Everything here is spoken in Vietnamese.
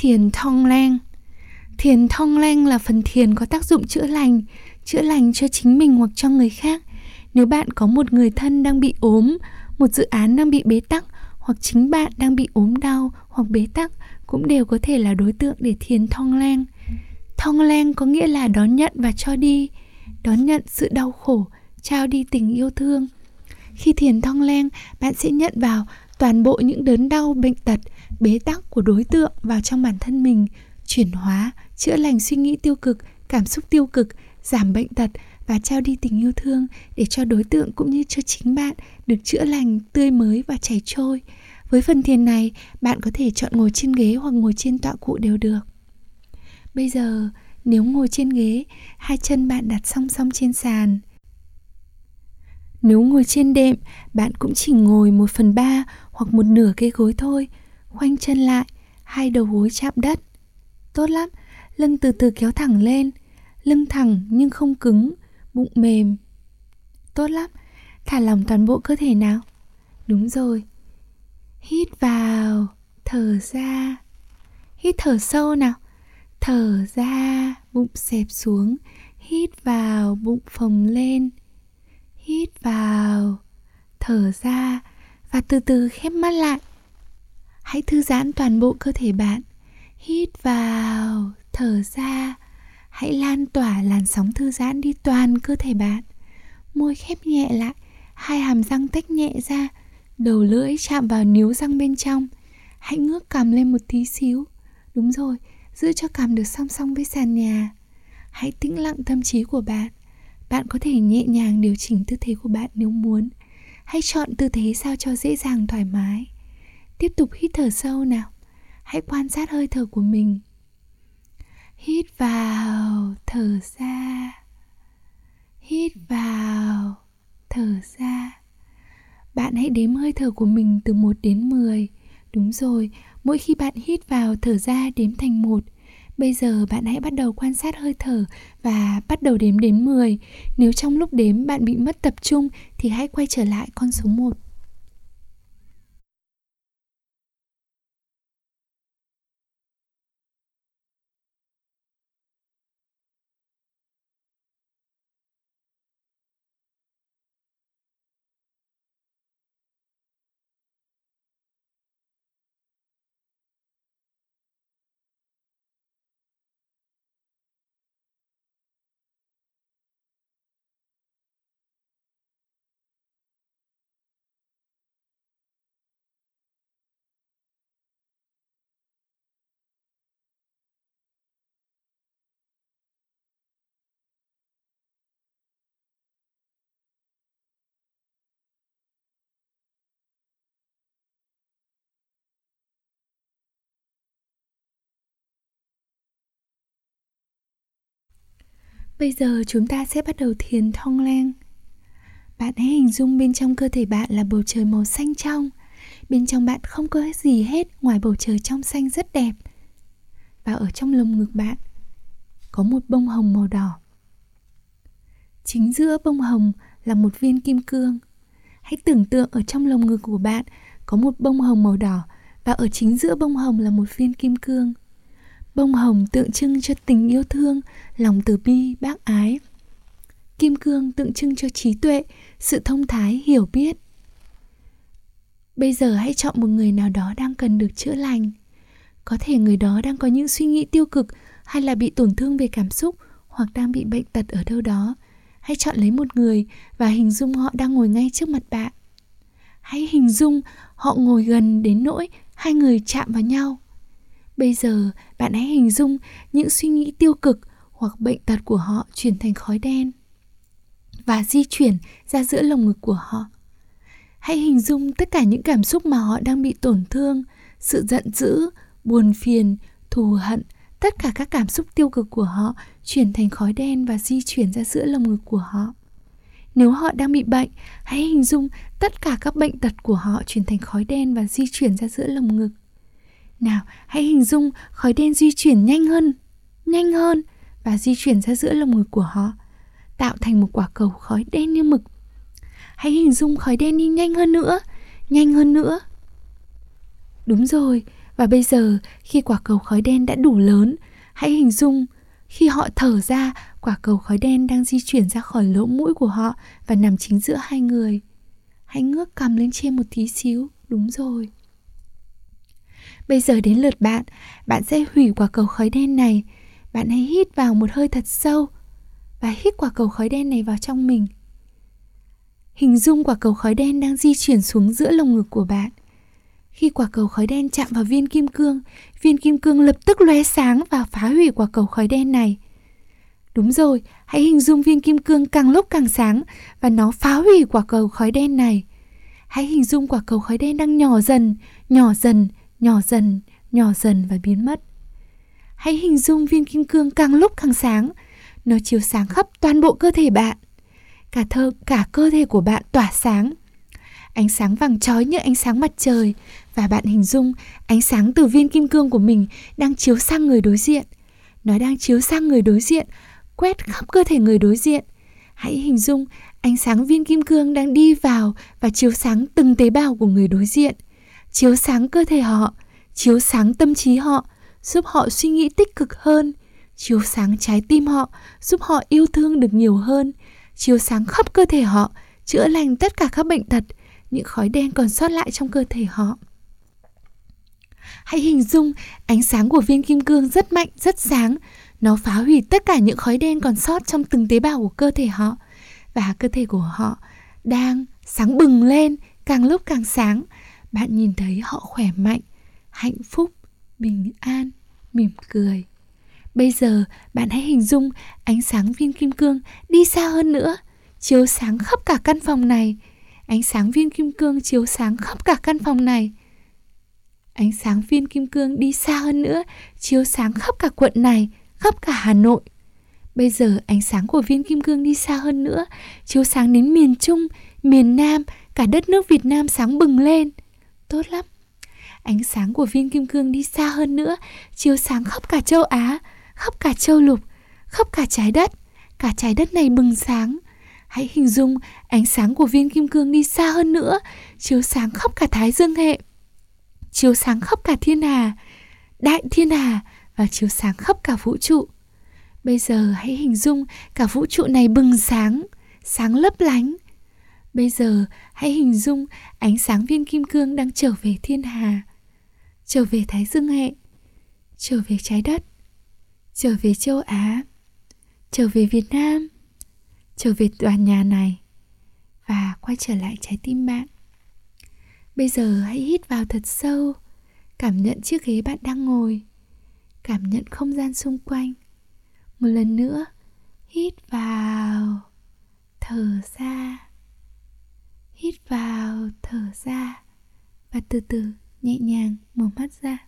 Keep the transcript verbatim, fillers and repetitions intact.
thiền Tonglen. Thiền Tonglen là phần thiền có tác dụng chữa lành, chữa lành cho chính mình hoặc cho người khác. Nếu bạn có một người thân đang bị ốm, một dự án đang bị bế tắc, hoặc chính bạn đang bị ốm đau hoặc bế tắc, cũng đều có thể là đối tượng để thiền Tonglen. Tonglen có nghĩa là đón nhận và cho đi, đón nhận sự đau khổ, trao đi tình yêu thương. Khi thiền Tonglen, bạn sẽ nhận vào toàn bộ những đớn đau, bệnh tật, bế tắc của đối tượng vào trong bản thân mình, chuyển hóa, chữa lành suy nghĩ tiêu cực, cảm xúc tiêu cực, giảm bệnh tật và trao đi tình yêu thương để cho đối tượng cũng như cho chính bạn được chữa lành, tươi mới và chảy trôi. Với phần thiền này, bạn có thể chọn ngồi trên ghế hoặc ngồi trên tọa cụ đều được. Bây giờ, nếu ngồi trên ghế, hai chân bạn đặt song song trên sàn. Nếu ngồi trên đệm, bạn cũng chỉ ngồi một phần ba hoặc một nửa cái gối thôi. Khoanh chân lại, hai đầu gối chạm đất. Tốt lắm, lưng từ từ kéo thẳng lên. Lưng thẳng nhưng không cứng, bụng mềm. Tốt lắm, thả lỏng toàn bộ cơ thể nào. Đúng rồi. Hít vào, thở ra. Hít thở sâu nào. Thở ra, bụng xẹp xuống. Hít vào, bụng phồng lên. Hít vào, thở ra và từ từ khép mắt lại. Hãy thư giãn toàn bộ cơ thể bạn. Hít vào, thở ra. Hãy lan tỏa làn sóng thư giãn đi toàn cơ thể bạn. Môi khép nhẹ lại, hai hàm răng tách nhẹ ra, đầu lưỡi chạm vào níu răng bên trong. Hãy ngước cằm lên một tí xíu. Đúng rồi, giữ cho cằm được song song với sàn nhà. Hãy tĩnh lặng tâm trí của bạn. Bạn có thể nhẹ nhàng điều chỉnh tư thế của bạn nếu muốn. Hãy chọn tư thế sao cho dễ dàng thoải mái. Tiếp tục hít thở sâu nào. Hãy quan sát hơi thở của mình. Hít vào, thở ra. Hít vào, thở ra. Bạn hãy đếm hơi thở của mình từ một đến mười. Đúng rồi, mỗi khi bạn hít vào, thở ra đếm thành một. Bây giờ bạn hãy bắt đầu quan sát hơi thở và bắt đầu đếm đến mười. Nếu trong lúc đếm bạn bị mất tập trung thì hãy quay trở lại con số một. Bây giờ chúng ta sẽ bắt đầu thiền Tonglen. Bạn hãy hình dung bên trong cơ thể bạn là bầu trời màu xanh trong. Bên trong bạn không có gì hết ngoài bầu trời trong xanh rất đẹp. Và ở trong lồng ngực bạn có một bông hồng màu đỏ. Chính giữa bông hồng là một viên kim cương. Hãy tưởng tượng ở trong lồng ngực của bạn có một bông hồng màu đỏ và ở chính giữa bông hồng là một viên kim cương. Bông hồng tượng trưng cho tình yêu thương, lòng từ bi, bác ái. Kim cương tượng trưng cho trí tuệ, sự thông thái, hiểu biết. Bây giờ hãy chọn một người nào đó đang cần được chữa lành. Có thể người đó đang có những suy nghĩ tiêu cực hay là bị tổn thương về cảm xúc hoặc đang bị bệnh tật ở đâu đó. Hãy chọn lấy một người và hình dung họ đang ngồi ngay trước mặt bạn. Hãy hình dung họ ngồi gần đến nỗi hai người chạm vào nhau. Bây giờ, bạn hãy hình dung những suy nghĩ tiêu cực hoặc bệnh tật của họ chuyển thành khói đen và di chuyển ra giữa lồng ngực của họ. Hãy hình dung tất cả những cảm xúc mà họ đang bị tổn thương, sự giận dữ, buồn phiền, thù hận, tất cả các cảm xúc tiêu cực của họ chuyển thành khói đen và di chuyển ra giữa lồng ngực của họ. Nếu họ đang bị bệnh, hãy hình dung tất cả các bệnh tật của họ chuyển thành khói đen và di chuyển ra giữa lồng ngực. Nào, hãy hình dung khói đen di chuyển nhanh hơn, nhanh hơn và di chuyển ra giữa lồng ngực của họ, tạo thành một quả cầu khói đen như mực. Hãy hình dung khói đen đi nhanh hơn nữa, nhanh hơn nữa. Đúng rồi, Và bây giờ, khi quả cầu khói đen đã đủ lớn, hãy hình dung khi họ thở ra, quả cầu khói đen đang di chuyển ra khỏi lỗ mũi của họ và nằm chính giữa hai người. Hãy ngước cằm lên trên một tí xíu, đúng rồi. Bây giờ đến lượt bạn, bạn sẽ hủy quả cầu khói đen này. Bạn hãy hít vào một hơi thật sâu và hít quả cầu khói đen này vào trong mình. Hình dung quả cầu khói đen đang di chuyển xuống giữa lồng ngực của bạn. Khi quả cầu khói đen chạm vào viên kim cương, viên kim cương lập tức lóe sáng và phá hủy quả cầu khói đen này. Đúng rồi, hãy hình dung viên kim cương càng lúc càng sáng và nó phá hủy quả cầu khói đen này. Hãy hình dung quả cầu khói đen đang nhỏ dần, nhỏ dần, nhỏ dần, nhỏ dần và biến mất. Hãy hình dung viên kim cương càng lúc càng sáng, nó chiếu sáng khắp toàn bộ cơ thể bạn. Cả thơ, cả cơ thể của bạn tỏa sáng. Ánh sáng vàng chói như ánh sáng mặt trời. Và bạn hình dung ánh sáng từ viên kim cương của mình đang chiếu sang người đối diện. Nó đang chiếu sang người đối diện, quét khắp cơ thể người đối diện. Hãy hình dung ánh sáng viên kim cương đang đi vào và chiếu sáng từng tế bào của người đối diện, chiếu sáng cơ thể họ, chiếu sáng tâm trí họ, giúp họ suy nghĩ tích cực hơn, chiếu sáng trái tim họ, giúp họ yêu thương được nhiều hơn, chiếu sáng khắp cơ thể họ, chữa lành tất cả các bệnh tật, những khói đen còn sót lại trong cơ thể họ. Hãy hình dung ánh sáng của viên kim cương rất mạnh, rất sáng. Nó phá hủy tất cả những khói đen còn sót trong từng tế bào của cơ thể họ. Và cơ thể của họ đang sáng bừng lên, càng lúc càng sáng. Bạn nhìn thấy họ khỏe mạnh, hạnh phúc, bình an, mỉm cười. Bây giờ bạn hãy hình dung ánh sáng viên kim cương đi xa hơn nữa, chiếu sáng khắp cả căn phòng này. Ánh sáng viên kim cương chiếu sáng khắp cả căn phòng này. Ánh sáng viên kim cương đi xa hơn nữa, chiếu sáng khắp cả quận này, khắp cả Hà Nội. Bây giờ ánh sáng của viên kim cương đi xa hơn nữa, chiếu sáng đến miền Trung, miền Nam, cả đất nước Việt Nam sáng bừng lên. Tốt lắm. Ánh sáng của viên kim cương đi xa hơn nữa, chiếu sáng khắp cả châu Á, khắp cả châu lục, khắp cả trái đất. Cả trái đất này bừng sáng. Hãy hình dung ánh sáng của viên kim cương đi xa hơn nữa, chiếu sáng khắp cả Thái Dương hệ, chiếu sáng khắp cả thiên hà, đại thiên hà và chiếu sáng khắp cả vũ trụ. Bây giờ hãy hình dung cả vũ trụ này bừng sáng, sáng lấp lánh. Bây giờ hãy hình dung ánh sáng viên kim cương đang trở về thiên hà, trở về Thái Dương hệ, trở về trái đất, trở về châu Á, trở về Việt Nam, trở về tòa nhà này và quay trở lại trái tim bạn. Bây giờ hãy hít vào thật sâu, cảm nhận chiếc ghế bạn đang ngồi, cảm nhận không gian xung quanh. Một lần nữa, hít vào, thở ra, hít vào, thở ra và từ từ nhẹ nhàng mở mắt ra.